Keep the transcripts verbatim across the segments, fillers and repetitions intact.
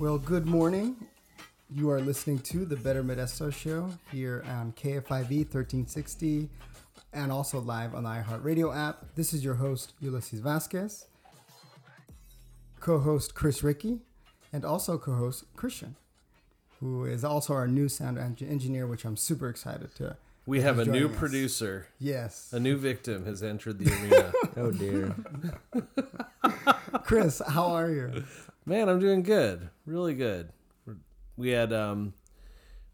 Well, good morning. You are listening to the Better Modesto Show here on K F I V thirteen sixty and also live on the iHeartRadio app. This is your host, Ulysses Vasquez, co-host Chris Rickey, and also co-host Christian, who is also our new sound engineer, which I'm super excited to. We have a new us. producer. Yes. A new victim has entered the arena. Oh, dear. Chris, how are you? Man, I'm doing good. Really good. We had um,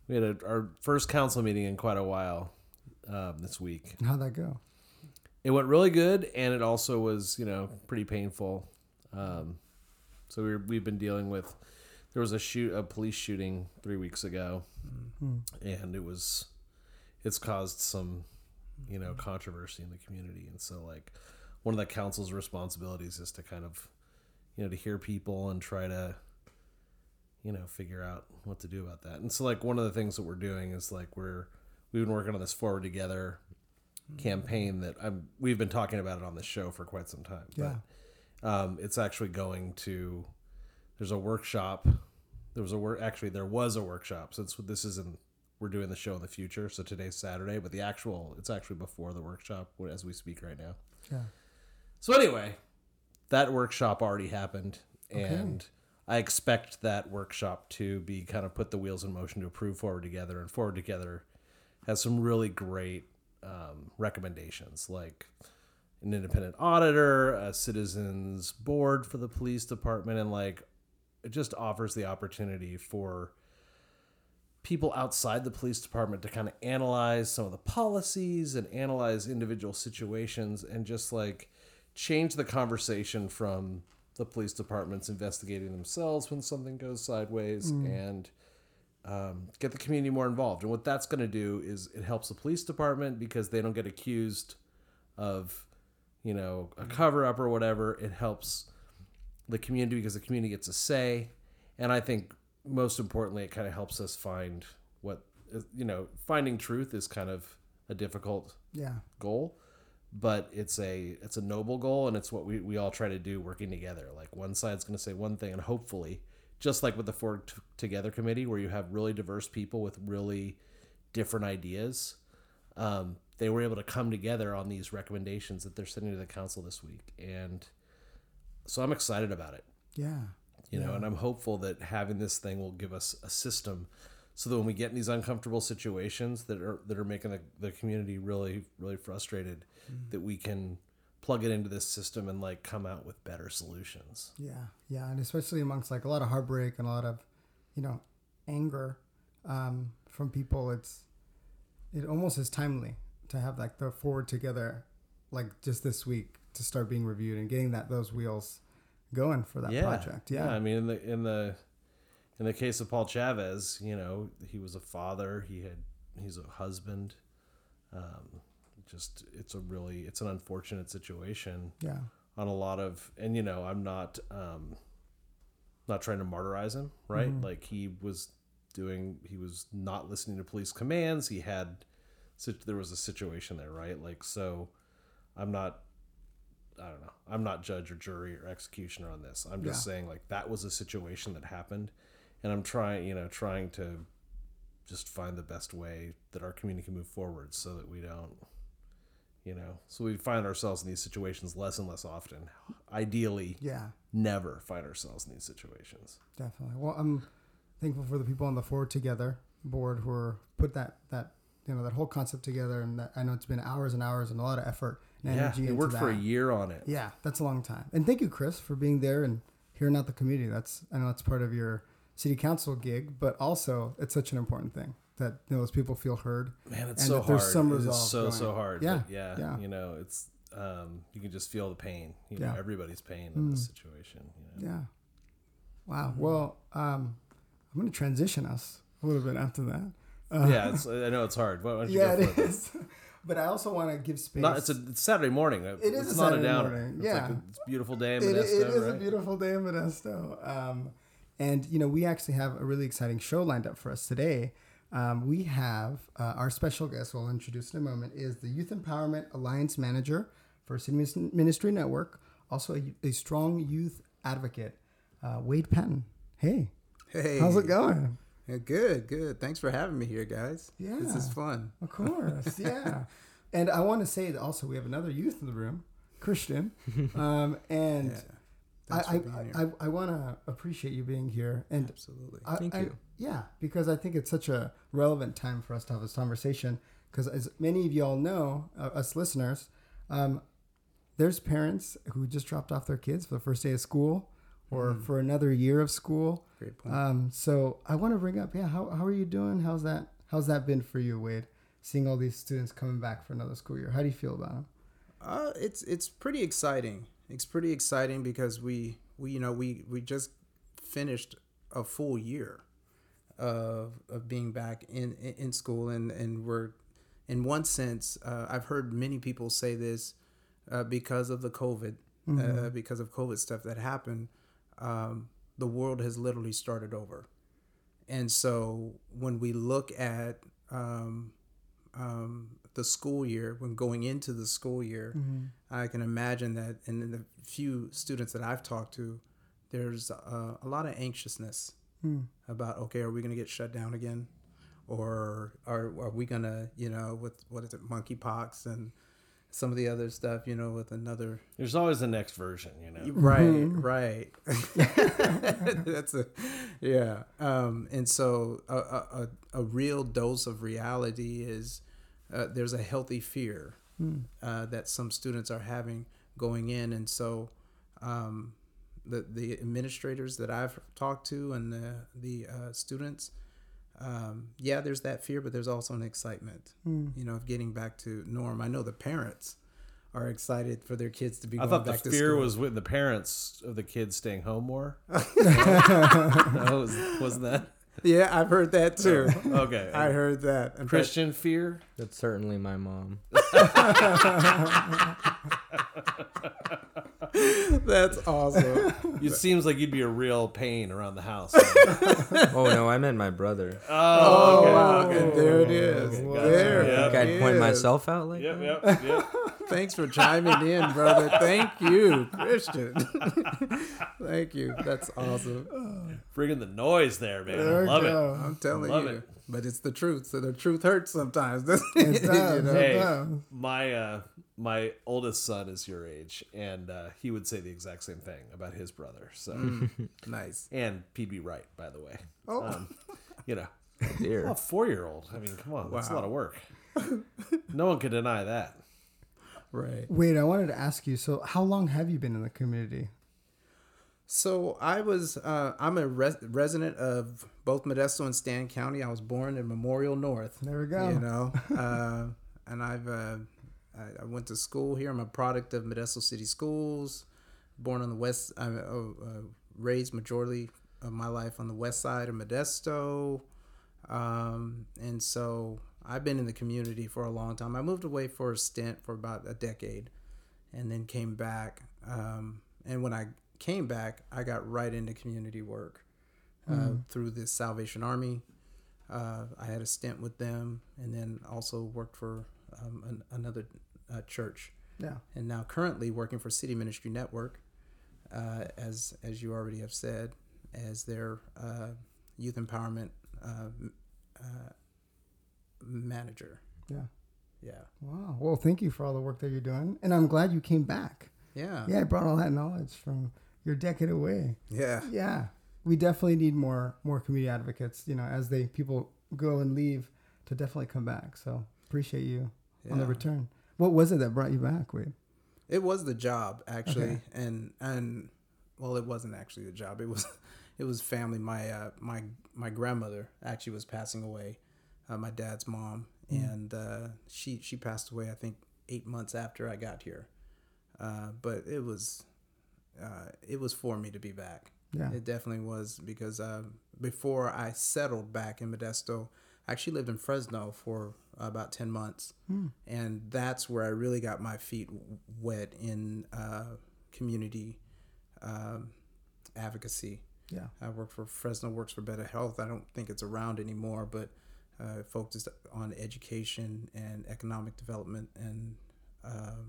we had a, our first council meeting in quite a while um, this week. How'd that go? It went really good, and it also was, you know, pretty painful. Um, so we were, we've been dealing with... There was a shoot, a police shooting three weeks ago, mm-hmm. and it was, it's caused some, you know, controversy in the community. And so, like, one of the council's responsibilities is to kind of, you know, to hear people and try to, you know, figure out what to do about that. And so, like, one of the things that we're doing is, like, we're we've been working on this Forward Together mm-hmm. campaign that I'm we've been talking about it on this show for quite some time. Yeah, but, um, it's actually going to. There's a workshop. There was a work. Actually, there was a workshop. So it's, this isn't. We're doing the show in the future. So today's Saturday, but the actual it's actually before the workshop as we speak right now. Yeah. So anyway, that workshop already happened, okay. and I expect that workshop to be kind of put the wheels in motion to approve Forward Together. And Forward Together has some really great um, recommendations, like an independent auditor, a citizens board for the police department, and like. It just offers the opportunity for people outside the police department to kind of analyze some of the policies and analyze individual situations and just like change the conversation from the police department's investigating themselves when something goes sideways mm. and um, get the community more involved. And what that's going to do is it helps the police department because they don't get accused of, you know, a cover up or whatever. It helps the community because the community gets a say. And I think most importantly, it kind of helps us find what, you know, finding truth is kind of a difficult yeah. goal, but it's a, it's a noble goal. And it's what we, we all try to do working together. Like one side's going to say one thing and hopefully just like with the Forward Together committee, where you have really diverse people with really different ideas. Um, they were able to come together on these recommendations that they're sending to the council this week. And, so I'm excited about it. Yeah. You know, yeah. and I'm hopeful that having this thing will give us a system so that when we get in these uncomfortable situations that are that are making the, the community really, really frustrated, mm-hmm. that we can plug it into this system and like come out with better solutions. Yeah. Yeah. And especially amongst like a lot of heartbreak and a lot of, you know, anger um, from people, it's it almost is timely to have like the Forward Together like just this week. To start being reviewed and getting that those wheels going for that yeah. project. Yeah. yeah, I mean, in the in the in the case of Paul Chavez, you know, he was a father. He had he's a husband. Um, just it's a really it's an unfortunate situation. Yeah, on a lot of and you know I'm not um, not trying to martyrize him, right? Mm-hmm. Like he was doing he was not listening to police commands. He had there was a situation there, right? Like so, I'm not. I don't know. I'm not judge or jury or executioner on this. I'm just yeah. saying like that was a situation that happened and I'm trying, you know, trying to just find the best way that our community can move forward so that we don't, you know, so we find ourselves in these situations less and less often. Ideally, yeah, never find ourselves in these situations. Definitely. Well, I'm thankful for the people on the Forward Together board who are put that, that, you know, that whole concept together. And that, I know it's been hours and hours and a lot of effort. Yeah, we worked that. for a year on it. Yeah, that's a long time. And thank you, Chris, for being there and hearing out the community. That's I know that's part of your city council gig, but also it's such an important thing that you know, those people feel heard. Man, it's and so that hard. There's some it resolve. It's so going. so hard. Yeah, yeah, yeah. You know, it's um, you can just feel the pain. You know, yeah. everybody's pain in mm. this situation. You know? Yeah. Wow. Mm-hmm. Well, um, I'm going to transition us a little bit after that. Uh, yeah, it's, I know it's hard. Why don't you yeah, go for it is. But I also want to give space. Not, it's, a, it's Saturday morning. It is it's a Saturday not a downer. morning. It's yeah, like a, it's a beautiful day in Modesto. It, it is right? a beautiful day in Modesto. Um, and you know, we actually have a really exciting show lined up for us today. Um, we have uh, our special guest, who I'll introduce in a moment, is the Youth Empowerment Alliance Manager for City Ministry Network, also a, a strong youth advocate, uh, Wade Patton. Hey. Hey. How's it going? Good, good. Thanks for having me here, guys. Yeah. This is fun. Of course, yeah. And I want to say that also we have another youth in the room, Christian. Um, and yeah. I, I, I, I want to appreciate you being here. And Absolutely. I, Thank I, you. Yeah, because I think it's such a relevant time for us to have this conversation. Because as many of you all know, uh, us listeners, um, there's parents who just dropped off their kids for the first day of school or mm. for another year of school. Great point. Um, so I want to bring up, yeah, how, how are you doing? How's that? How's that been for you, Wade? Seeing all these students coming back for another school year. How do you feel about them? Uh, it's it's pretty exciting. It's pretty exciting because we, we you know, we, we just finished a full year of of being back in, in school. And, and we're, in one sense, uh, I've heard many people say this uh, because of the COVID, mm-hmm. uh, because of COVID stuff that happened. Um, the world has literally started over. And so when we look at um, um, the school year, when going into the school year, mm-hmm. I can imagine that in the few students that I've talked to, there's a, a lot of anxiousness mm. about, okay, are we going to get shut down again? Or are are we going to, you know, with what is it, monkeypox and some of the other stuff, you know, with another. There's always the next version, you know. Right, mm-hmm. right. That's a, yeah. Um, and so a, a, a real dose of reality is uh, there's a healthy fear mm. uh, that some students are having going in. And so um, the, the administrators that I've talked to and the, the uh, students, Um, yeah, there's that fear, but there's also an excitement, mm. you know, of getting back to norm. I know the parents are excited for their kids to be going back to school. I thought the fear was with the parents of the kids staying home more. no, wasn't that? Yeah, I've heard that too. Oh, okay. I heard that. In Christian fact, fear? That's certainly my mom. That's awesome. It seems like you'd be a real pain around the house. Oh, no, I meant my brother. Oh, okay. Oh, okay. There it is. Okay, gotcha. There I think I'd is. point myself out like yep, that. Yep, yep. Thanks for chiming in, brother. Thank you, Christian. Thank you. That's awesome. Friggin' the noise there, man. There I love it. I'm telling love you. It. But it's the truth, so the truth hurts sometimes. It does. You know? Hey, my uh, my oldest son is your age, and uh, he would say the exact same thing about his brother. So mm. nice, and P B right, by the way. Oh, um, you know, well, a four-year-old. I mean, come on, wow. That's a lot of work. No one could deny that, right? Wait, I wanted to ask you. So, how long have you been in the community? So I was, uh, I'm a res- resident of both Modesto and Stan County. I was born in Memorial North. There we go. You know, uh, and I've, uh, I, I went to school here. I'm a product of Modesto City Schools, born on the west, I uh, uh, raised majority of my life on the west side of Modesto. Um, and so I've been in the community for a long time. I moved away for a stint for about a decade and then came back. Um, and when I came back, I got right into community work uh, mm-hmm. through the Salvation Army. Uh, I had a stint with them and then also worked for um, an, another uh, church. Yeah. And now currently working for City Ministry Network, uh, as as you already have said, as their uh, youth empowerment uh, uh, manager. Yeah. Yeah. Wow. Well, thank you for all the work that you're doing. And I'm glad you came back. Yeah. Yeah, I brought all that knowledge from your decade away. Yeah. Yeah. We definitely need more more community advocates, you know, as they people go and leave to definitely come back. So appreciate you yeah. on the return. What was it that brought you back, Wade? It was the job, actually. Okay. And and well, it wasn't actually the job. It was it was family. My uh, my my grandmother actually was passing away, uh, my dad's mom, mm. and uh, she she passed away I think eight months after I got here. Uh, but it was, uh, it was for me to be back. Yeah. It definitely was because uh, before I settled back in Modesto, I actually lived in Fresno for about ten months, mm. and that's where I really got my feet wet in uh, community um, advocacy. Yeah, I worked for Fresno Works for Better Health. I don't think it's around anymore, but uh, focused on education and economic development and. Uh,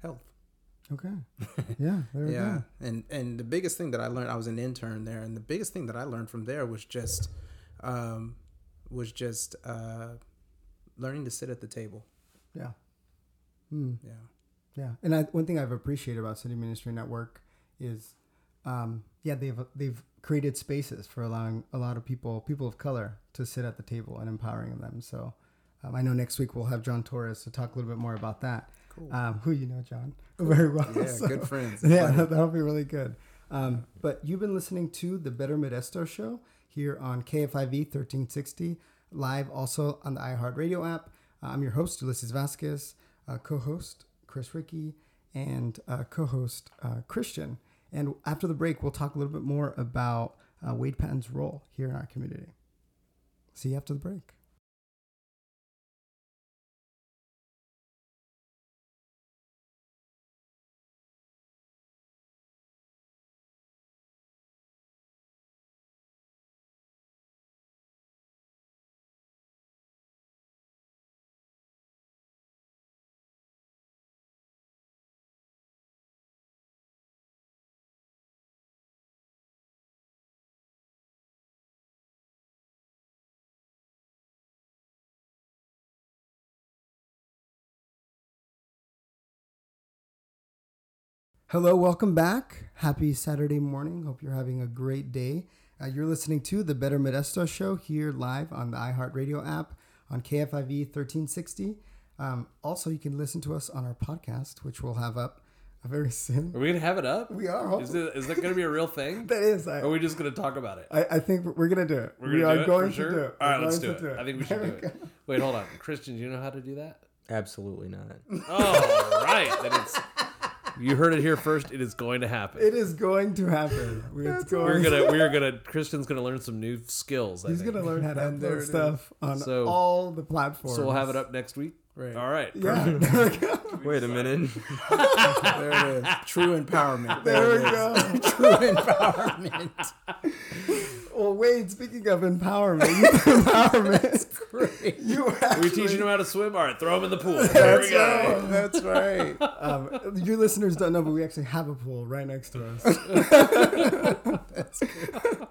Health. Okay. Yeah. There we yeah. go. And, and the biggest thing that I learned, I was an intern there, and the biggest thing that I learned from there was just, um, was just uh, learning to sit at the table. Yeah. Mm. Yeah. Yeah. And I, one thing I've appreciated about City Ministry Network is, um, yeah, they've they've created spaces for allowing a lot of people, people of color, to sit at the table and empowering them. So um, I know next week we'll have John Torres to talk a little bit more about that. Cool. Um, who you know, John, cool. very well. Yeah, so, good friends. It's yeah, that, that'll be really good. Um, but you've been listening to the Better Modesto Show here on K F I V thirteen sixty, live also on the iHeartRadio app. I'm your host, Ulysses Vasquez, uh, co-host Chris Rickey, and uh, co-host uh, Christian. And after the break, we'll talk a little bit more about uh, Wade Patton's role here in our community. See you after the break. Hello, welcome back. Happy Saturday morning. Hope you're having a great day. Uh, you're listening to the Better Modesto Show here live on the iHeartRadio app on K F I V thirteen sixty. Um, also, you can listen to us on our podcast, which we'll have up very soon. Are we going to have it up? We are. Hopefully. Is, it, is that going to be a real thing? That is. I, or are we just going to talk about it? I, I think we're going to do it. We're we are it, going sure? to do it. All right, let's do it. do it. I think we should there do we it. Go. Wait, hold on. Christian, do you know how to do that? Absolutely not. Oh, right. Then it's... You heard it here first. It is going to happen. It is going to happen. It's going we're gonna, we're gonna. Christian's gonna learn some new skills. I He's think. gonna learn how to upload stuff on so, all the platforms. So we'll have it up next week. Right. All right. Yeah. Wait a minute. There it is. True empowerment. There, there we go. True empowerment. Well, Wade, speaking of empowerment, empowerment. That's great. You actually... We're teaching them how to swim. All right, throw them in the pool. There we go. Right. That's right. Um, your listeners don't know, but we actually have a pool right next to us. That's good.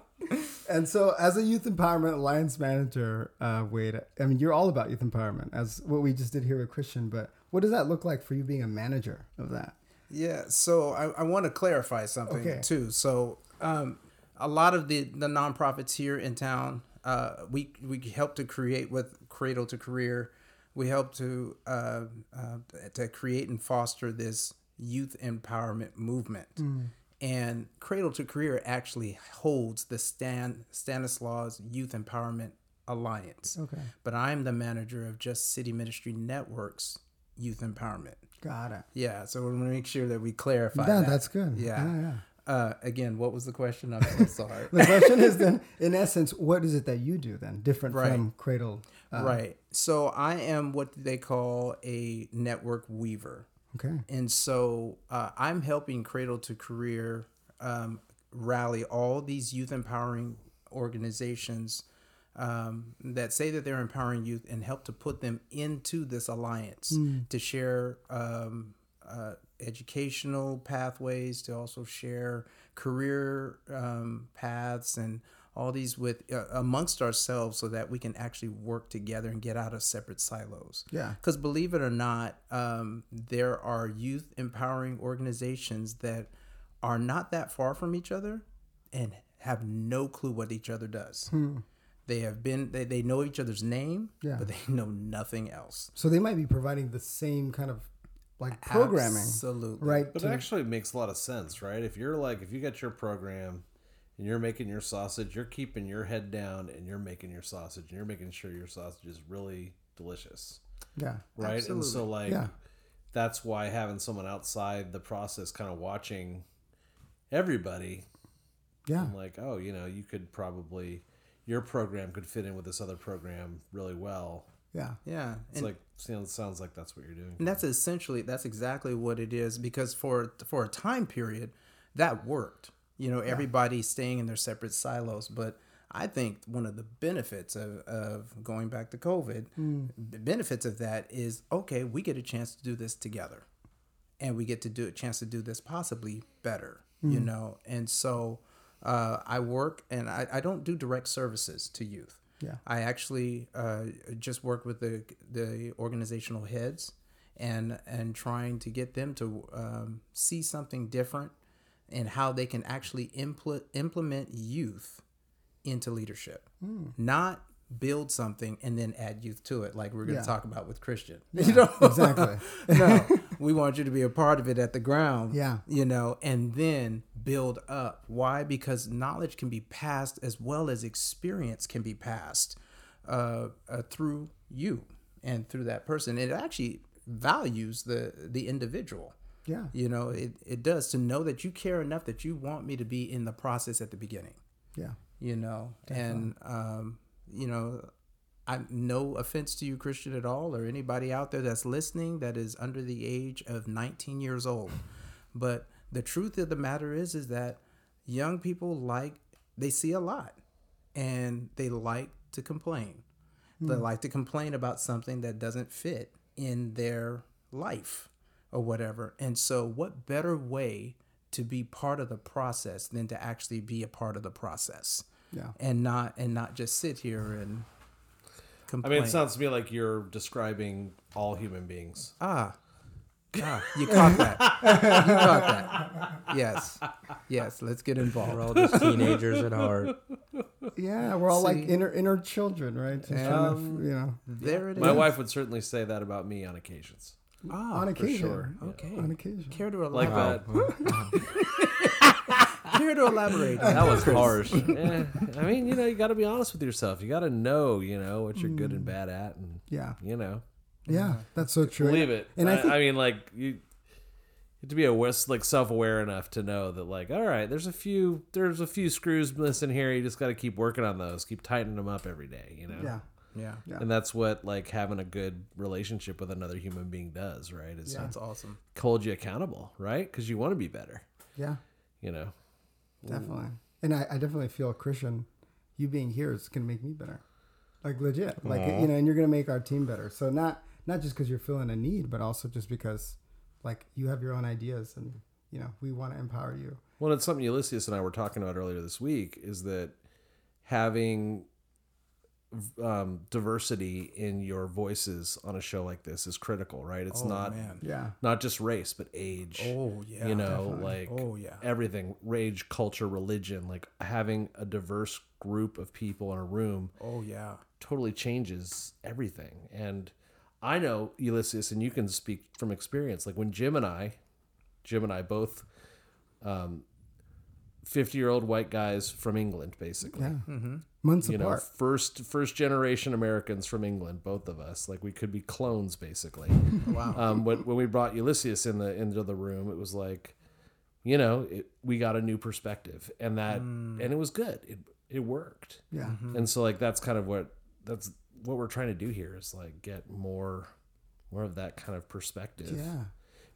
And so, as a Youth Empowerment Alliance manager, uh, Wade, I mean, you're all about youth empowerment, as what we just did here with Christian. But what does that look like for you being a manager of that? Yeah. So I, I want to clarify something okay. too. So. Um, A lot of the, the nonprofits here in town, uh, we we help to create with Cradle to Career. We help to uh, uh, to create and foster this youth empowerment movement. Mm. And Cradle to Career actually holds the Stan Stanislaus Youth Empowerment Alliance. Okay. But I'm the manager of just City Ministry Network's Youth Empowerment. Got it. Yeah. So we're gonna make sure that we clarify. Yeah, that. that's good. Yeah. Yeah. yeah. Uh, again, what was the question? I'm so sorry. The question is then, in essence, what is it that you do then, different right. from Cradle? Uh, right. So I am what they call a network weaver. Okay. And so uh, I'm helping Cradle to Career um, rally all these youth empowering organizations um, that say that they're empowering youth and help to put them into this alliance mm. to share um, uh educational pathways, to also share career um, paths and all these with uh, amongst ourselves so that we can actually work together and get out of separate silos. Yeah. Because believe it or not, um, there are youth empowering organizations that are not that far from each other and have no clue what each other does. Hmm. They have been, they, they know each other's name, yeah. but they know nothing else. So they might be providing the same kind of like programming. Absolutely. Right. But it actually makes a lot of sense, right? If you're like, if you got your program and you're making your sausage, you're keeping your head down and you're making your sausage and you're making sure your sausage is really delicious. Yeah. Right. Absolutely. And so like, yeah. that's why having someone outside the process kind of watching everybody. Yeah. I'm like, oh, you know, you could probably, your program could fit in with this other program really well. Yeah. Yeah. It's and, like, sounds, sounds like that's what you're doing. And that's essentially, that's exactly what it is, because for, for a time period that worked, you know, everybody yeah. staying in their separate silos. But I think one of the benefits of, of going back to COVID, mm. the benefits of that is, okay, we get a chance to do this together. and we get to do a chance to do this possibly better, mm. you know? And so uh, I work and I, I don't do direct services to youth. Yeah, I actually uh, just work with the the organizational heads and and trying to get them to um, see something different and how they can actually impl- implement youth into leadership, mm. not build something and then add youth to it, like we're going to yeah. talk about with Christian. Yeah, you know? Exactly. No, we want you to be a part of it at the ground. Yeah, you know, and then build up. Why? Because knowledge can be passed as well as experience can be passed uh, uh, through you and through that person. It actually values the the individual. Yeah, you know, it it does, to know that you care enough that you want me to be in the process at the beginning. Yeah, you know, definitely. and um. You know, I no offense to you, Christian, at all, or anybody out there that's listening that is under the age of nineteen years old. But the truth of the matter is, is that young people like, they see a lot and they like to complain. Mm. They like to complain about something that doesn't fit in their life or whatever. And so what better way to be part of the process than to actually be a part of the process? Yeah, and not and not just sit here and complain. I mean, it sounds to me like you're describing all human beings. Ah, ah you caught that. You caught that. Yes, yes. Let's get involved. We're all just teenagers at heart. Yeah, we're all See, like inner inner children, right? Just um, to, you know, there it My is. My wife would certainly say that about me on occasions. Ah, on occasion. Sure. Okay. On occasion. Care to elaborate? Like that. Here to elaborate. That was harsh. Yeah. I mean, you know, you got to be honest with yourself. You got to know, you know, what you're good and bad at, and yeah, you know, yeah, that's so true. Believe it. And I, I, think... I mean, like you, you have to be aware, like self-aware enough to know that, like, all right, there's a few, there's a few screws missing here. You just got to keep working on those, keep tightening them up every day, you know. Yeah, yeah, yeah. And that's what like having a good relationship with another human being does, right? Is yeah. that's awesome. Hold you accountable, right? Because you want to be better. Yeah, you know. Definitely. Ooh. And I, I definitely feel, Christian, you being here is going to make me better. Like legit. Like, yeah. you know, and you're going to make our team better. So not, not just because you're feeling a need, but also just because like you have your own ideas and, you know, we want to empower you. Well, it's something Ulysses and I were talking about earlier this week is that having um, diversity in your voices on a show like this is critical, right? It's oh, not, man. yeah, not just race, but age. Oh yeah, you know, definitely. like oh, yeah. everything, rage, culture, religion, like having a diverse group of people in a room. Oh yeah, totally changes everything. And I know, Ulysses, and you can speak from experience. Like when Jim and I, Jim and I both, um, fifty-year-old white guys from England, basically. Yeah. Mm-hmm. Months you apart. Know, first first generation Americans from England, both of us. Like we could be clones, basically. Wow. Um, when when we brought Ulysses in the into the room, it was like, you know, it, we got a new perspective, and that, mm. and it was good. It it worked. Yeah. Mm-hmm. And so like that's kind of what that's what we're trying to do here is like get more more of that kind of perspective. Yeah.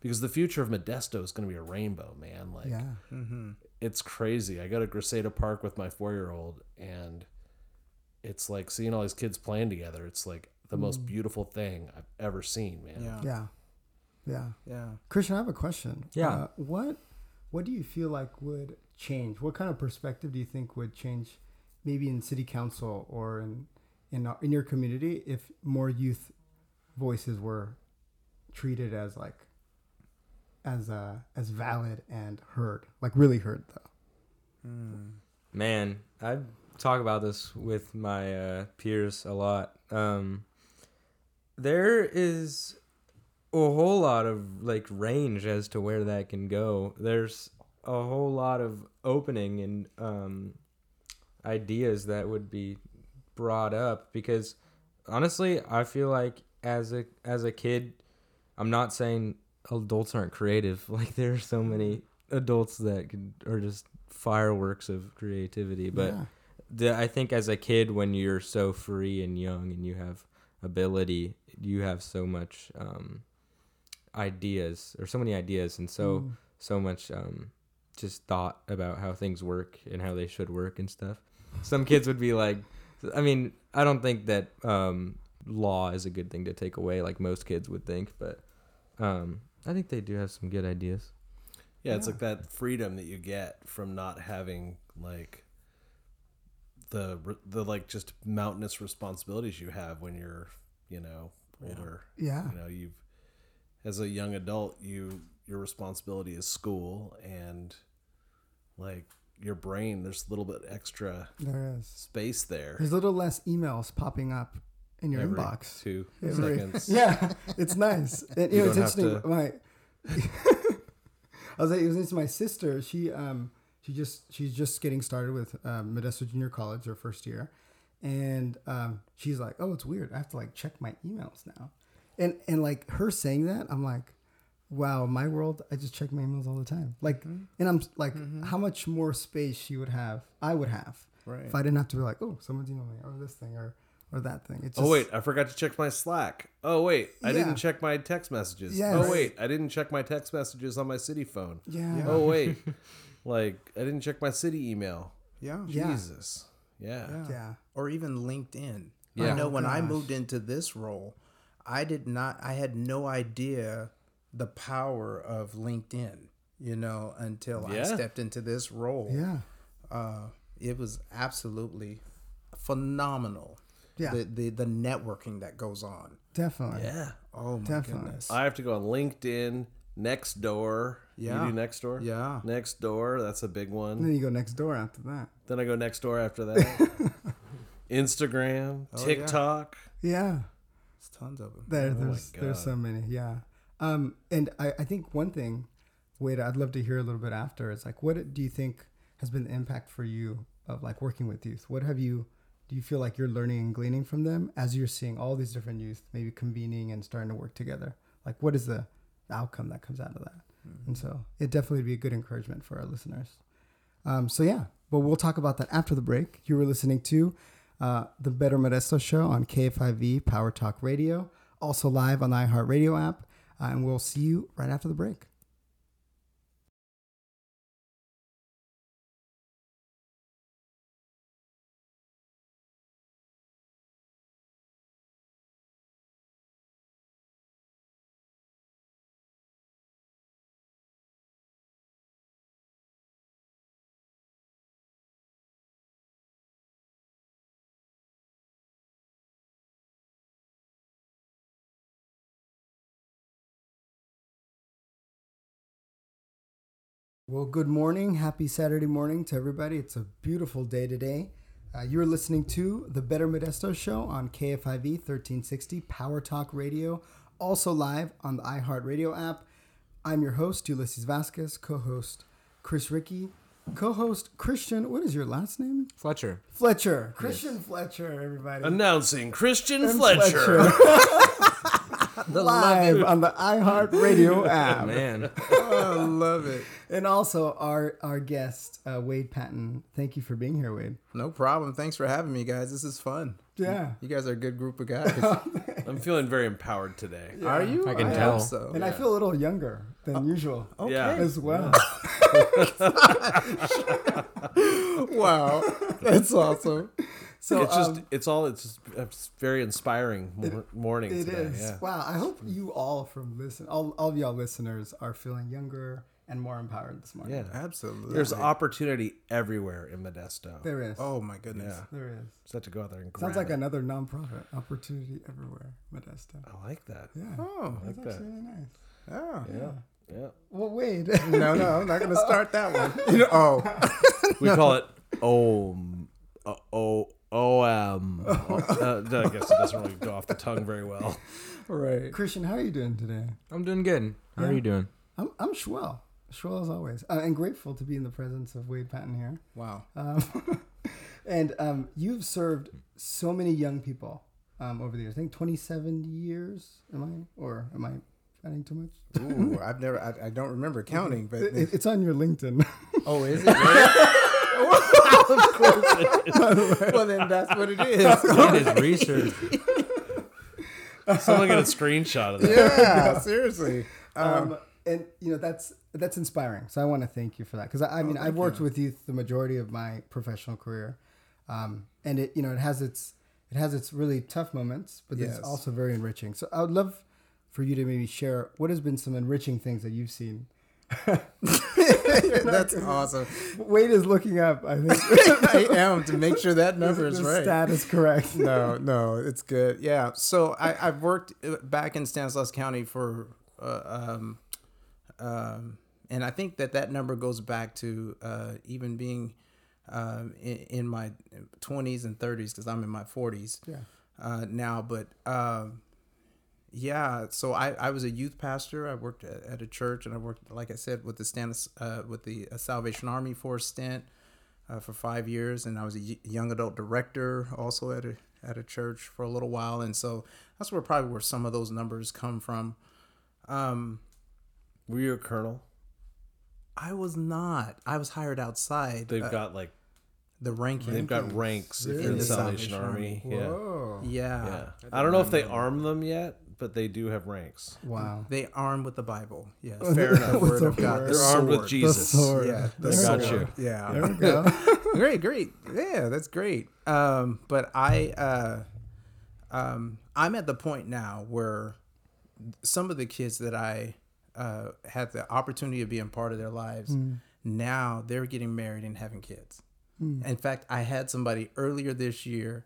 Because the future of Modesto is going to be a rainbow, man. Like, yeah. Mm-hmm. It's crazy. I go to Grisada Park with my four-year-old, and it's like seeing all these kids playing together. It's like the most beautiful thing I've ever seen, man. Yeah. Yeah. Yeah. yeah. Christian, I have a question. Yeah. Uh, what, what do you feel like would change? What kind of perspective do you think would change maybe in city council or in, in, in your community if more youth voices were treated as like, as, uh, as valid and heard, like really heard though? Mm. Man, I talk about this with my uh, peers a lot. Um, there is a whole lot of like range as to where that can go. There's a whole lot of opening and um, ideas that would be brought up because honestly, I feel like as a, as a kid, I'm not saying adults aren't creative. Like there are so many adults that could, are just fireworks of creativity, but yeah. I think as a kid, when you're so free and young and you have ability, you have so much um, ideas or so many ideas and so mm. so much um, just thought about how things work and how they should work and stuff. Some kids would be like, I mean, I don't think that um, law is a good thing to take away like most kids would think, but um, I think they do have some good ideas. Yeah, yeah, it's like that freedom that you get from not having like the the like just mountainous responsibilities you have when you're, you know, older. Yeah. You know, you've as a young adult, you your responsibility is school and like your brain, there's a little bit extra there is. space there. There's a little less emails popping up in your Every inbox. Two Every, seconds. Yeah, it's nice. And, you, you know, it's interesting. To... My, I was like, it was interesting. My sister, she um, she just she's just getting started with um, Modesto Junior College, her first year, and um, she's like, "Oh, it's weird. I have to like check my emails now," and and like her saying that, I'm like, wow, my world, I just check my emails all the time. Like, mm-hmm. and I'm like, mm-hmm. how much more space she would have, I would have, right. if I didn't have to be like, oh, someone's emailing me, or this thing, or or that thing. It's just, oh, wait, I forgot to check my Slack. Oh, wait, yeah. I didn't check my text messages. Yes. Oh, wait, I didn't check my text messages on my city phone. Yeah. yeah. Oh, wait, like, I didn't check my city email. Yeah. Jesus. Yeah. Yeah. yeah. Or even LinkedIn. Yeah. I know oh, when gosh. I moved into this role, I did not, I had no idea the power of LinkedIn, you know, until yeah. I stepped into this role. Yeah. Uh, it was absolutely phenomenal. Yeah. The, the, the networking that goes on. Definitely. Yeah. Oh my Definitely. goodness. I have to go on LinkedIn, Nextdoor. Yeah. You do Nextdoor? Yeah. Nextdoor. That's a big one. And then you go Nextdoor after that. Then I go Nextdoor after that. Instagram, oh, TikTok. Yeah. yeah. There's tons of them. There, oh there's, there's so many. Yeah. Um, and I, I think one thing, Wade, I'd love to hear a little bit after is like, what do you think has been the impact for you of like working with youth? What have you, do you feel like you're learning and gleaning from them as you're seeing all these different youth maybe convening and starting to work together? Like, what is the outcome that comes out of that? Mm-hmm. And so it definitely would be a good encouragement for our listeners. Um, so yeah, but we'll talk about that after the break. You were listening to uh, the Better Modesto Show on K F I V Power Talk Radio, also live on the iHeartRadio app. Uh, and we'll see you right after the break. Well, good morning. Happy Saturday morning to everybody. It's a beautiful day today. Uh, you're listening to the Better Modesto Show on K F I V thirteen sixty Power Talk Radio, also live on the iHeartRadio app. I'm your host, Ulysses Vasquez, co-host Chris Rickey, co-host Christian, what is your last name? Fletcher. Fletcher. Christian yes. Fletcher, everybody. Announcing Christian and Fletcher. Fletcher. Live on the iHeartRadio app. Man, oh, I love it. And also our our guest, uh, Wade Patton. Thank you for being here, Wade. No problem. Thanks for having me, guys. This is fun. Yeah, you guys are a good group of guys. I'm feeling very empowered today. Yeah. Are you? I can I tell. So. And yeah. I feel a little younger than uh, usual. Okay, yeah. as well. Wow, that's awesome. So it's um, just it's all it's, just, it's very inspiring mor- it, morning. It today. is. Yeah. Wow. I hope you all from listen all, all of y'all listeners are feeling younger and more empowered this morning. Yeah, absolutely. There's opportunity everywhere in Modesto. There is. Oh my goodness. Yeah. There is. So I have to go out there and grab Sounds like it. Another nonprofit. Opportunity everywhere, Modesto. I like that. Yeah. Oh, I like that's that. Actually really nice. Oh, yeah. yeah. Yeah. Well, wait. no, no, I'm not going to start that one. You know, oh. We no. call it oh uh, oh Oh, um, uh, I guess it doesn't really go off the tongue very well. Right. Christian, how are you doing today? I'm doing good. How yeah. are you doing? I'm I'm Schwell. Schwell as always. Uh, and grateful to be in the presence of Wade Patton here. Wow. Um, and um, you've served so many young people um, over the years. I think twenty-seven years, am I? Or am I adding too much? Ooh, I've never, I, I don't remember counting. But it, it's on your LinkedIn. Oh, is it? Of course it is. Well, then that's what it is. That is research. Someone get a screenshot of that. Yeah, seriously. Um, um, and, you know, that's that's inspiring. So I want to thank you for that. Because, I, I mean, oh, I've worked you. with youth the majority of my professional career. Um, and, it you know, it has its it has its really tough moments, but yes. it's also very enriching. So I would love for you to maybe share what has been some enriching things that you've seen. That's awesome. Wade is looking up, I think. I am, to make sure that number is right. The stat is correct. No, no, it's good. Yeah. So I, I've worked back in Stanislaus County for, uh, um, um, and I think that that number goes back to uh, even being um, in, in my twenties and thirties, because I'm in my forties yeah. uh, now. But uh, yeah, so I, I was a youth pastor. I worked at, at a church, and I worked, like I said, with the Stanis, uh, with the Salvation Army for a stint uh, for five years, and I was a young adult director also at a at a church for a little while, and so that's where probably where some of those numbers come from. Um, Were you a colonel? I was not. I was hired outside. They've uh, got like the ranking. They've got ranks really? in the Salvation Army. Army. Whoa. Yeah. Yeah. yeah. I, I don't know if they arm them yet, but they do have ranks. Wow. They arm with the Bible. Yes. Fair enough. Word the of God. They're the armed with Jesus. The yeah. They got sword. you. Yeah. There we go. Great, great. Yeah, that's great. Um, but I, uh, um, I'm at the point now where some of the kids that I Uh, had the opportunity of being part of their lives. Mm. Now they're getting married and having kids. Mm. In fact, I had somebody earlier this year,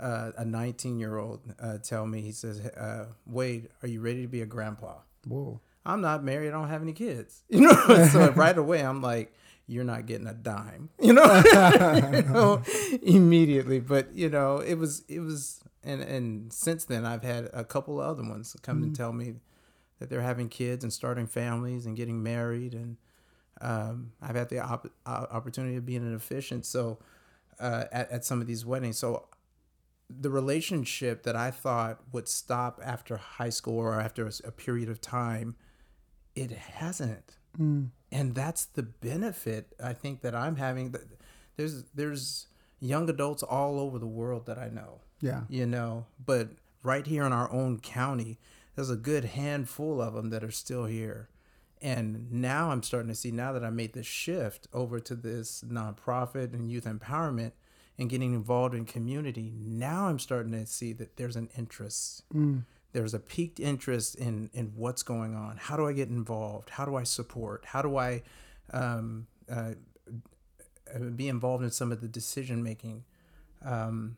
uh, a nineteen-year-old, uh, tell me, he says, uh, Wade, are you ready to be a grandpa? Whoa. I'm not married. I don't have any kids. You know, so right away I'm like, you're not getting a dime. You know, you know? Immediately. But you know, it was it was, and and since then I've had a couple of other ones come mm. and tell me that they're having kids and starting families and getting married. And um, I've had the op- opportunity of being an officiant so, uh, at, at some of these weddings. So the relationship that I thought would stop after high school or after a, a period of time, it hasn't. Mm. And that's the benefit I think that I'm having. There's there's young adults all over the world that I know. Yeah. You know, but right here in our own county, there's a good handful of them that are still here. And now I'm starting to see, now that I made the shift over to this nonprofit and youth empowerment and getting involved in community, now I'm starting to see that there's an interest. Mm. There's a piqued interest in in what's going on. How do I get involved? How do I support? How do I um, uh, be involved in some of the decision-making um,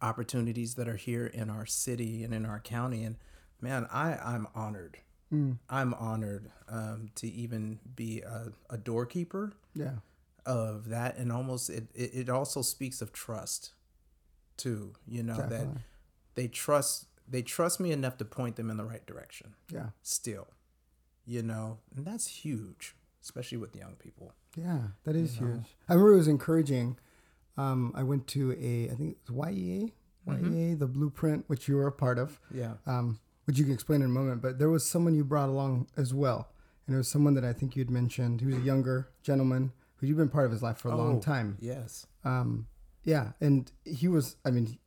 opportunities that are here in our city and in our county? And man, I, I'm honored. Mm. I'm honored um, to even be a, a doorkeeper yeah. of that. And almost it, it also speaks of trust too, you know, Definitely. that they trust they trust me enough to point them in the right direction. Yeah. Still. You know, and that's huge, especially with young people. Yeah, that is you know? huge. I remember it was encouraging. Um, I went to a I think it was Y E A, mm-hmm. Y E A, the Blueprint, which you were a part of. Yeah. Um which you can explain in a moment, but there was someone you brought along as well. And it was someone that I think you'd mentioned, who's a younger gentleman, who you've been part of his life for a oh, long time. Yes. Um, yeah, and he was, I mean,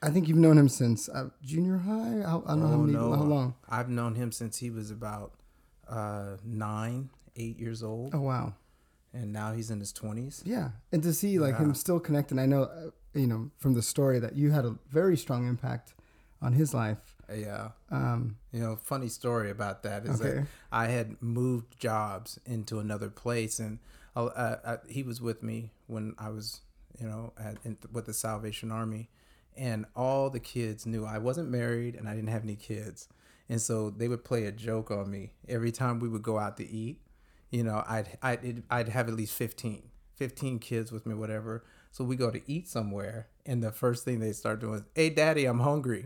I think you've known him since uh, junior high? I, I don't oh, know how, many, no. how long. I've known him since he was about uh, nine, eight years old. Oh, wow. And now he's in his twenties. Yeah, and to see like yeah. him still connecting, I know, uh, you know, from the story that you had a very strong impact on his life. Yeah. Um, you know, funny story about that is okay. that I had moved jobs into another place, and I, I, I, he was with me when I was, you know, at, in, with the Salvation Army, and all the kids knew I wasn't married and I didn't have any kids. And so they would play a joke on me. Every time we would go out to eat, you know, I'd, I'd, I'd have at least fifteen, fifteen kids with me, whatever. So we go to eat somewhere, and the first thing they start doing is, "Hey, Daddy, I'm hungry."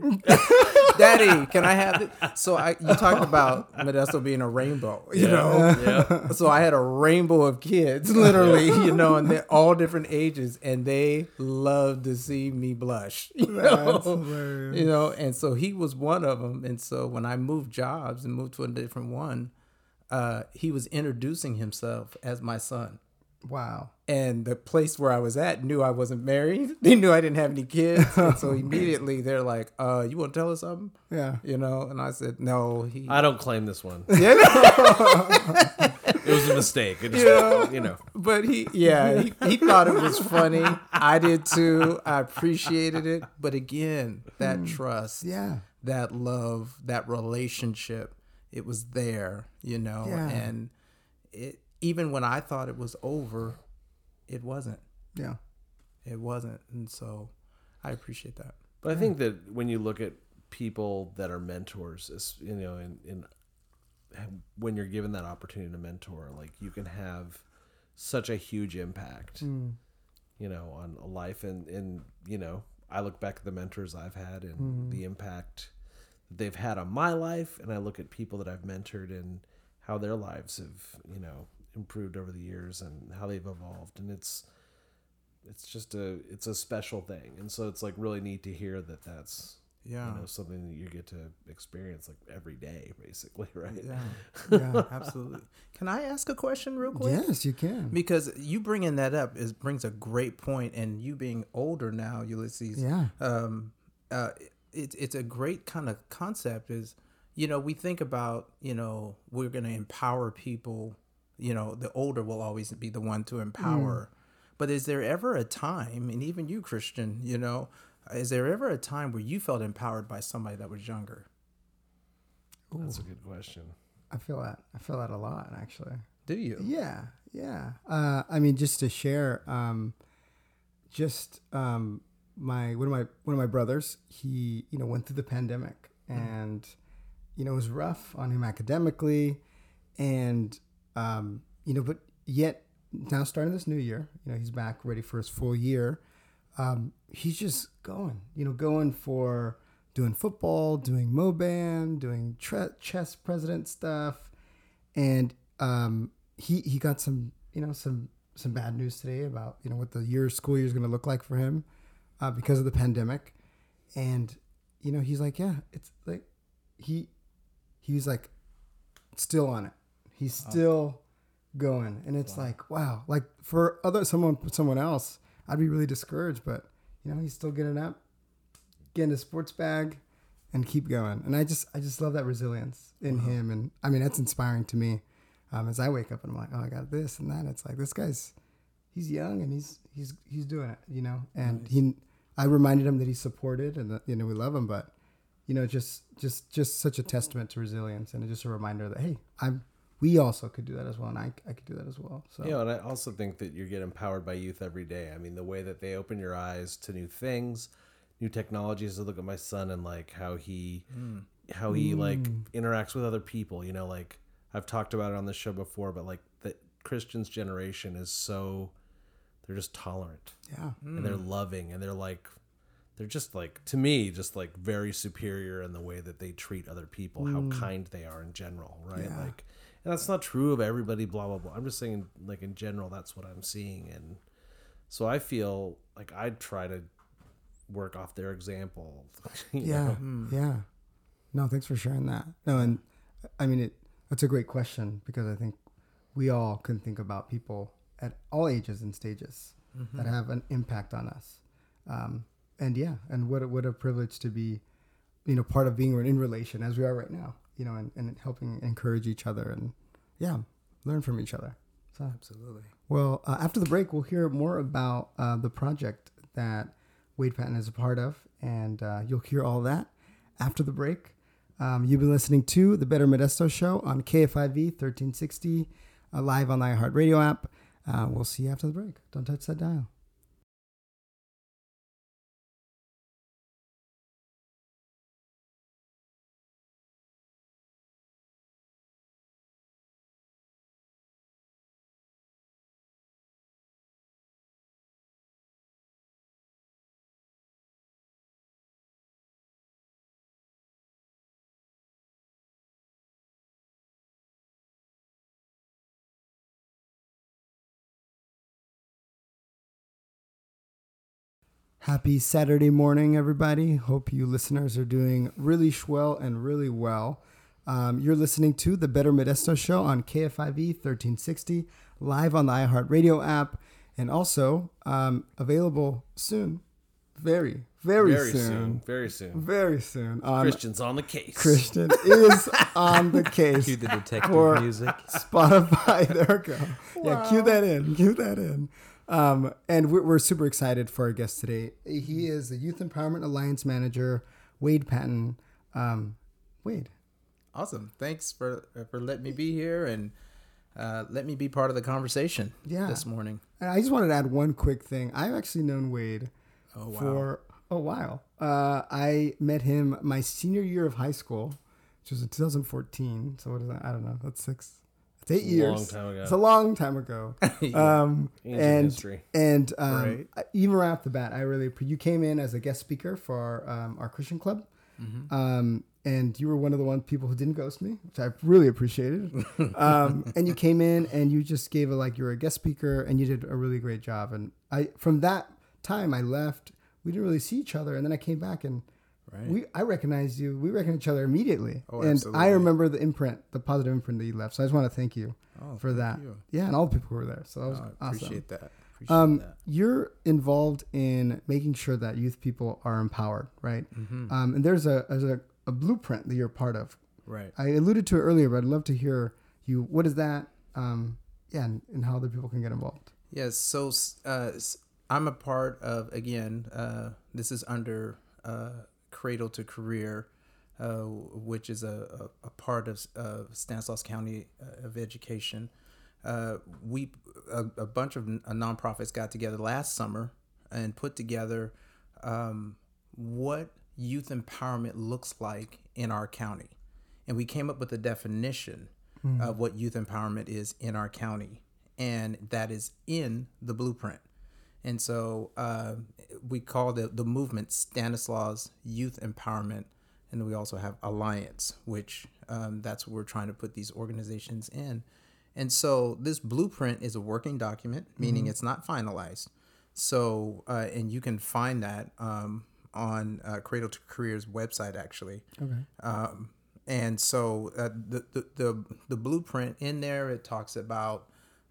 Daddy, can I have it? So I, you talked about Modesto being a rainbow, you yeah. know? Yeah. So I had a rainbow of kids, literally, yeah. you know, and they're all different ages, and they loved to see me blush, you know? you know? And so he was one of them. And so when I moved jobs and moved to a different one, uh, he was introducing himself as my son. Wow. And the place where I was at knew I wasn't married. They knew I didn't have any kids. And so immediately they're like, uh, you want to tell us something? Yeah. You know, and I said, no. He... I don't claim this one. Yeah, no. It was a mistake. It just, you know, you know. But he, yeah, he, he thought it was funny. I did too. I appreciated it. But again, that mm. trust, yeah, that love, that relationship, it was there, you know, yeah. and it, even when I thought it was over, it wasn't. Yeah. It wasn't. And so I appreciate that. But yeah. I think that when you look at people that are mentors, you know, in, in when you're given that opportunity to mentor, like you can have such a huge impact, mm. you know, on a life. And, and, you know, I look back at the mentors I've had and mm. the impact that they've had on my life. And I look at people that I've mentored and how their lives have, you know, improved over the years and how they've evolved. And it's, it's just a, it's a special thing. And so it's like really neat to hear that that's, yeah, you know, something that you get to experience like every day, basically, right? Yeah, yeah, absolutely. Can I ask a question real quick? Yes, you can. Because you bringing that up is brings a great point, and you being older now, Ulysses. Yeah. Um. Uh. It's it's a great kind of concept. Is, you know, we think about, you know, we're going to empower people. You know, the older will always be the one to empower. Mm. But is there ever a time, and even you, Christian, you know, is there ever a time where you felt empowered by somebody that was younger? Ooh. That's a good question. I feel that. I feel that a lot, actually. Do you? Yeah. Yeah. Uh, I mean, just to share, um, just um, my one of my one of my brothers, he, you know, went through the pandemic, and mm. you know, it was rough on him academically, and um, you know, but yet now starting this new year, you know, he's back ready for his full year. Um, he's just going, you know, going for doing football, doing MoBand, doing tre- chess president stuff. And, um, he, he got some, you know, some, some bad news today about, you know, what the year school year is going to look like for him, uh, because of the pandemic. And, you know, he's like, yeah, it's like, he, he's like still on it. He's still oh. going. And it's wow. like, wow, like for other, someone, someone else, I'd be really discouraged, but you know, he's still getting up, getting a sports bag, and keep going. And I just, I just love that resilience in wow. him. And I mean, that's inspiring to me. Um, as I wake up and I'm like, oh, I got this and that. It's like this guy's, he's young and he's, he's, he's doing it, you know. And nice. he, I reminded him that he's supported and that, you know, we love him, but you know, just, just, just such a testament to resilience and just a reminder that hey, I'm. We also could do that as well, and I, I could do that as well. So. You know, and I also think that you get empowered by youth every day. I mean, the way that they open your eyes to new things, new technologies. I look at my son and like how he, mm. how he mm. like interacts with other people. You know, like I've talked about it on this show before, but like the Christian's generation is so, they're just tolerant, yeah, mm. and they're loving, and they're like, they're just like to me, just like very superior in the way that they treat other people, mm. how kind they are in general, right? Yeah. Like. And that's not true of everybody, blah, blah, blah. I'm just saying, like, in general, that's what I'm seeing. And so I feel like I'd try to work off their example. Yeah, know? yeah. No, thanks for sharing that. No, and, I mean, it. that's a great question because I think we all can think about people at all ages and stages mm-hmm. that have an impact on us. Um, and, yeah, and what, what a privilege to be, you know, part of being in relation as we are right now. You know, and, and helping encourage each other and, yeah, learn from each other. So, absolutely. Well, uh, after the break, we'll hear more about uh, the project that Wade Patton is a part of, and uh, you'll hear all that after the break. Um, you've been listening to The Better Modesto Show on K F I V thirteen sixty, uh, live on the iHeartRadio app. Uh, we'll see you after the break. Don't touch that dial. Happy Saturday morning, everybody. Hope you listeners are doing really swell and really well. Um, you're listening to The Better Modesto Show on K F I V thirteen sixty, live on the iHeartRadio app, and also um, available soon. Very, very, very soon. soon. Very soon. Very soon. Um, Christian's on the case. Christian is on the case. Cue the detective music. Spotify. There we go. Wow. Yeah, cue that in. Cue that in. Um, and we're, we're super excited for our guest today. He is the Youth Empowerment Alliance Manager, Wade Patton. Um, Wade. Awesome. Thanks for, for letting me be here and uh, let me be part of the conversation yeah. this morning. And I just wanted to add one quick thing. I've actually known Wade oh, wow. for a while. Uh, I met him my senior year of high school, which was in two thousand fourteen. So what is that? I don't know. That's six. It's eight years. It's a long time ago. It's a long time ago. yeah. um, and history. and um, right. even right off the bat, I really you came in as a guest speaker for our, um, our Christian club, mm-hmm. um, and you were one of the one people who didn't ghost me, which I really appreciated. um, and you came in and you just gave a like you were a guest speaker and you did a really great job. And I from that time I left. We didn't really see each other, and then I came back and. Right. We, I recognized you. We recognized each other immediately. Oh, and absolutely. I remember the imprint, the positive imprint that you left. So I just want to thank you oh, for thank that. You. Yeah, and all the people who were there. So that was oh, I awesome. Appreciate that. Appreciate um, that. You're involved in making sure that youth people are empowered, right? Mm-hmm. Um, and there's a, there's a a blueprint that you're a part of. Right. I alluded to it earlier, but I'd love to hear you. What is that? Um, yeah, and, and how other people can get involved. Yes. Yeah, so uh, I'm a part of, again, uh, this is under... Uh, Cradle to Career, uh, which is a, a, a part of uh, Stanislaus County uh, of Education. Uh, we a, a bunch of uh, nonprofits got together last summer and put together um, what youth empowerment looks like in our county. And we came up with a definition mm-hmm. of what youth empowerment is in our county. And that is in the blueprint. And so uh, we call the, the movement Stanislaus Youth Empowerment. And then we also have Alliance, which um, that's what we're trying to put these organizations in. And so this blueprint is a working document, meaning mm-hmm. it's not finalized. So, uh, and you can find that um, on uh, Cradle to Career's website, actually. Okay. Um, and so uh, the, the, the, the blueprint in there, it talks about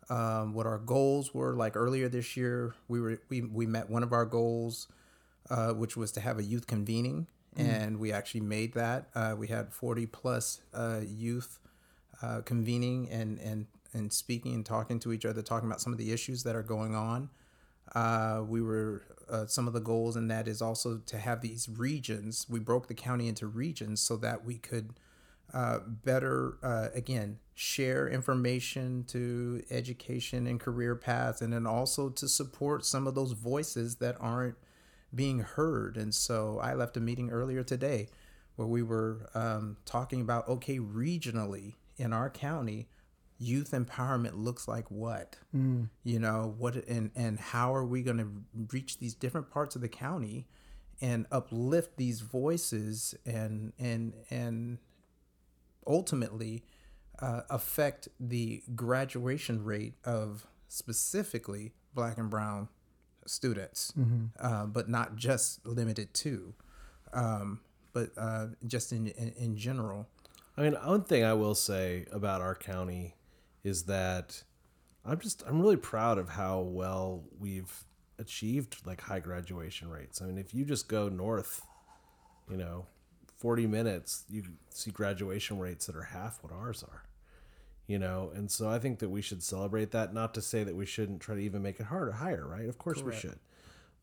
Um, what our goals were. Like earlier this year, we were we, we met one of our goals, uh, which was to have a youth convening, mm-hmm. and we actually made that. Uh, we had forty plus uh, youth uh, convening and, and, and speaking and talking to each other, talking about some of the issues that are going on. Uh, we were uh, some of the goals in that is also to have these regions. We broke the county into regions so that we could uh, better, uh, again, share information to education and career paths, and then also to support some of those voices that aren't being heard. And so I left a meeting earlier today where we were um, talking about, okay, regionally in our county, youth empowerment looks like what, mm. you know, what, and, and how are we going to reach these different parts of the county and uplift these voices and, and, and ultimately, Uh, affect the graduation rate of specifically Black and Brown students, mm-hmm. uh, but not just limited to, um, but uh, just in, in in general. I mean, one thing I will say about our county is that I'm just I'm really proud of how well we've achieved like high graduation rates. I mean, if you just go north, you know. forty minutes, you see graduation rates that are half what ours are, you know? And so I think that we should celebrate that, not to say that we shouldn't try to even make it harder, higher, right? Of course Correct. We should.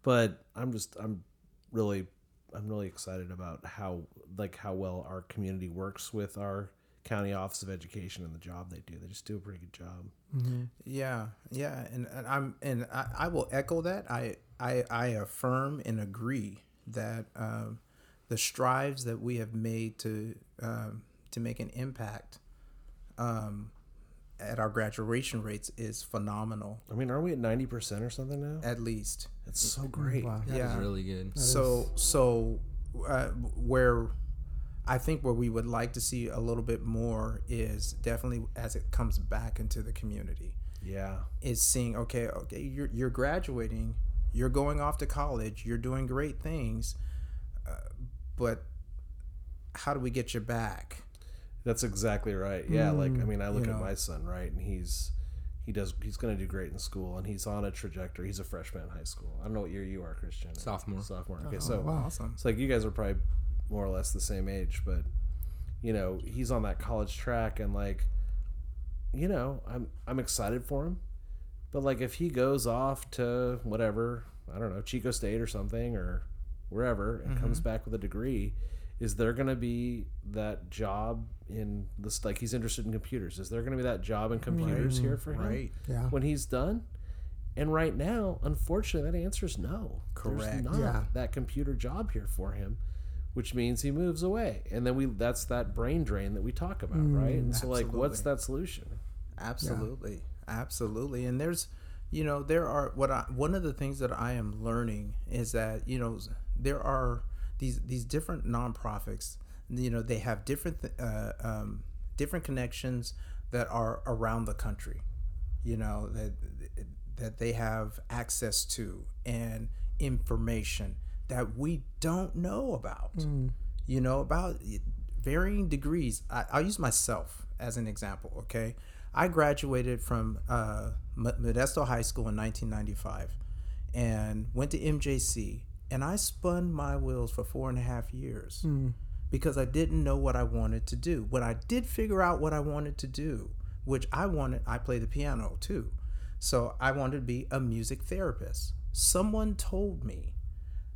But I'm just, I'm really, I'm really excited about how, like how well our community works with our county office of education and the job they do. They just do a pretty good job. Mm-hmm. Yeah. Yeah. And, and I'm, and I, I will echo that. I, I, I affirm and agree that, um, the strives that we have made to um, to make an impact um, at our graduation rates is phenomenal. I mean, are we at ninety percent or something now? At least. That's so great. Wow. That yeah. is really good. That so is... so uh, where I think where we would like to see a little bit more is definitely as it comes back into the community. Yeah. Is seeing, okay, okay, you're you're graduating, you're going off to college, you're doing great things, uh, but how do we get you back? That's exactly right. Yeah. Mm, like, I mean, I look you know. at my son, right. And he's, he does, he's going to do great in school and he's on a trajectory. He's a freshman in high school. I don't know what year you are, Christian. Sophomore. Sophomore. Okay. Oh, so wow. awesome. It's like you guys are probably more or less the same age, but you know, he's on that college track and like, you know, I'm, I'm excited for him, But like if he goes off to whatever, I don't know, Chico State or something or wherever, and mm-hmm. comes back with a degree, is there going to be that job in this? Like he's interested in computers. Is there going to be that job in computers right. here for him right. yeah. when he's done? And right now, unfortunately, that answer is no. Correct. There's not yeah. that computer job here for him, which means he moves away. And then we that's that brain drain that we talk about, mm, right? And so absolutely. like, what's that solution? Absolutely. Yeah. Absolutely. And there's, you know, there are what I, one of the things that I am learning is that, you know, there are these these different nonprofits, you know, they have different uh, um, different connections that are around the country, you know, that that they have access to and information that we don't know about, mm. you know, about varying degrees. I, I'll use myself as an example, okay? I graduated from uh, Modesto High School in nineteen ninety-five and went to M J C, and I spun my wheels for four and a half years mm. because I didn't know what I wanted to do. When I did figure out what I wanted to do, which I wanted, I played the piano too. So I wanted to be a music therapist. Someone told me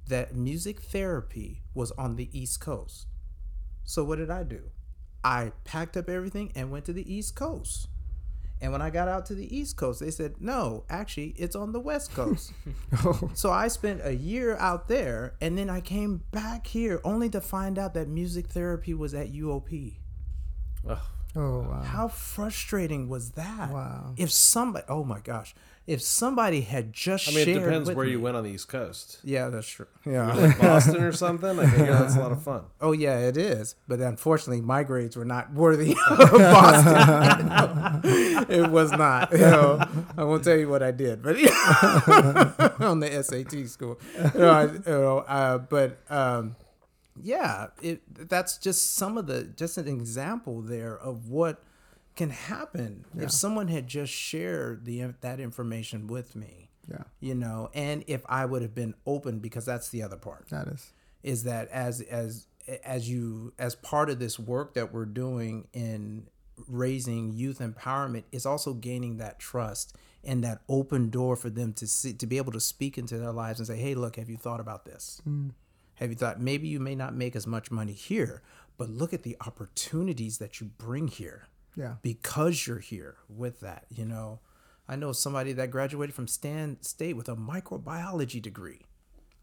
that music therapy was on the East Coast. So what did I do? I packed up everything and went to the East Coast. And when I got out to the East Coast, they said, no, actually, it's on the West Coast. oh. So I spent a year out there, and then I came back here only to find out that music therapy was at U O P. Ugh. Oh, wow. How frustrating was that? Wow. If somebody, oh my gosh, if somebody had just shared. I mean, it depends where me. you went on the East Coast. Yeah, that's true. Yeah. You're like Boston or something? I think that's a lot of fun. Oh, yeah, it is. But unfortunately, my grades were not worthy of Boston. No, it was not. You know, I won't tell you what I did, but on the S A T score. You know, I, you know, uh, but. Um, Yeah, it, that's just some of the, just an example there of what can happen yeah. if someone had just shared the that information with me. Yeah, you know, and if I would have been open, because that's the other part. That is, is that as as as you as part of this work that we're doing in raising youth empowerment is also gaining that trust and that open door for them to see, to be able to speak into their lives and say, hey, look, have you thought about this? Mm. Have you thought maybe you may not make as much money here, but look at the opportunities that you bring here. Yeah. Because you're here with that, you know. I know somebody that graduated from Stan State with a microbiology degree,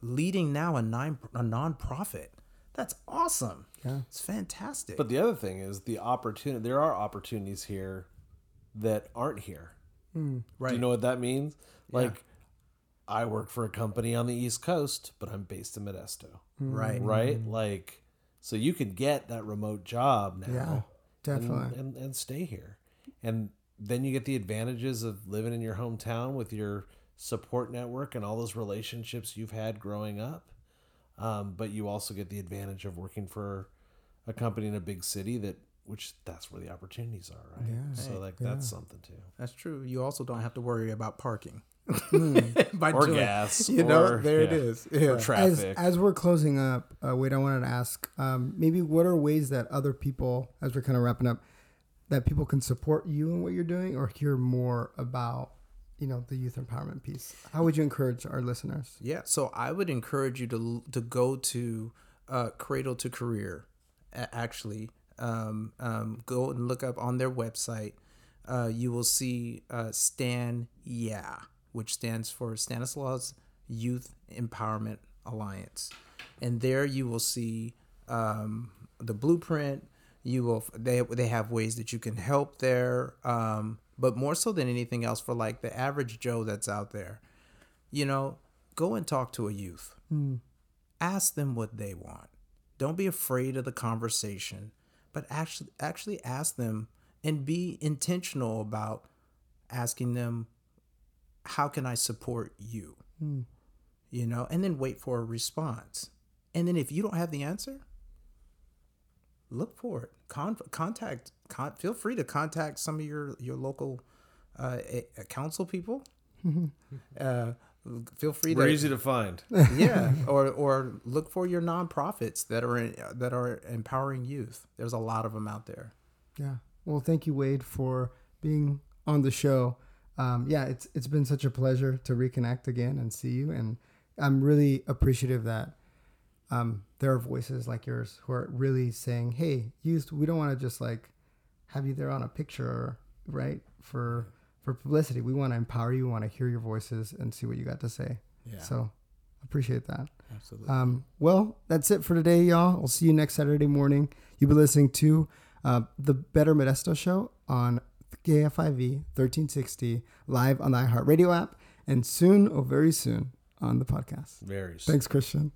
leading now a non a nonprofit. That's awesome. Yeah. It's fantastic. But the other thing is the opportunity. There are opportunities here that aren't here. Mm, right. Do you know what that means? Like. Yeah. I work for a company on the East Coast, but I'm based in Modesto. Right. Right? Like, so you can get that remote job now. Yeah, definitely. And, and, and stay here. And then you get the advantages of living in your hometown with your support network and all those relationships you've had growing up. Um, but you also get the advantage of working for a company in a big city that, which that's where the opportunities are, right? Yeah. So like yeah. that's something too. That's true. You also don't have to worry about parking. By or doing, gas, you know. Or, there yeah. it is. Yeah. Or traffic. As, as we're closing up, uh, Wade, I wanted to ask, um, maybe what are ways that other people, as we're kind of wrapping up, that people can support you in what you're doing, or hear more about, you know, the youth empowerment piece? How would you encourage our listeners? Yeah, so I would encourage you to to go to uh, Cradle to Career. Actually, um, um, go and look up on their website. Uh, you will see uh, Stan Yeah. which stands for Stanislaus Youth Empowerment Alliance. And there you will see um, the blueprint. You will they they have ways that you can help there, um, but more so than anything else, for like the average Joe that's out there, you know, go and talk to a youth. Mm. Ask them what they want. Don't be afraid of the conversation, but actually actually ask them and be intentional about asking them, how can I support you? Mm. You know, and then wait for a response. And then if you don't have the answer, look for it. Con- contact, con- feel free to contact some of your, your local uh, a- a council people. uh, feel free. We're to, easy to find. Yeah. or or look for your nonprofits that are in, that are empowering youth. There's a lot of them out there. Yeah. Well, thank you, Wade, for being on the show. um, yeah, it's it's been such a pleasure to reconnect again and see you. And I'm really appreciative that um, there are voices like yours who are really saying, hey, youth, we don't want to just like have you there on a picture, right, for for publicity. We want to empower you. We want to hear your voices and see what you got to say. Yeah. So appreciate that. Absolutely. Um, well, that's it for today, y'all. We'll see you next Saturday morning. You've been listening to uh, the Better Modesto Show on K F I V thirteen sixty, live on the iHeartRadio app, and soon, oh, very soon, on the podcast. Very soon. Thanks, Christian.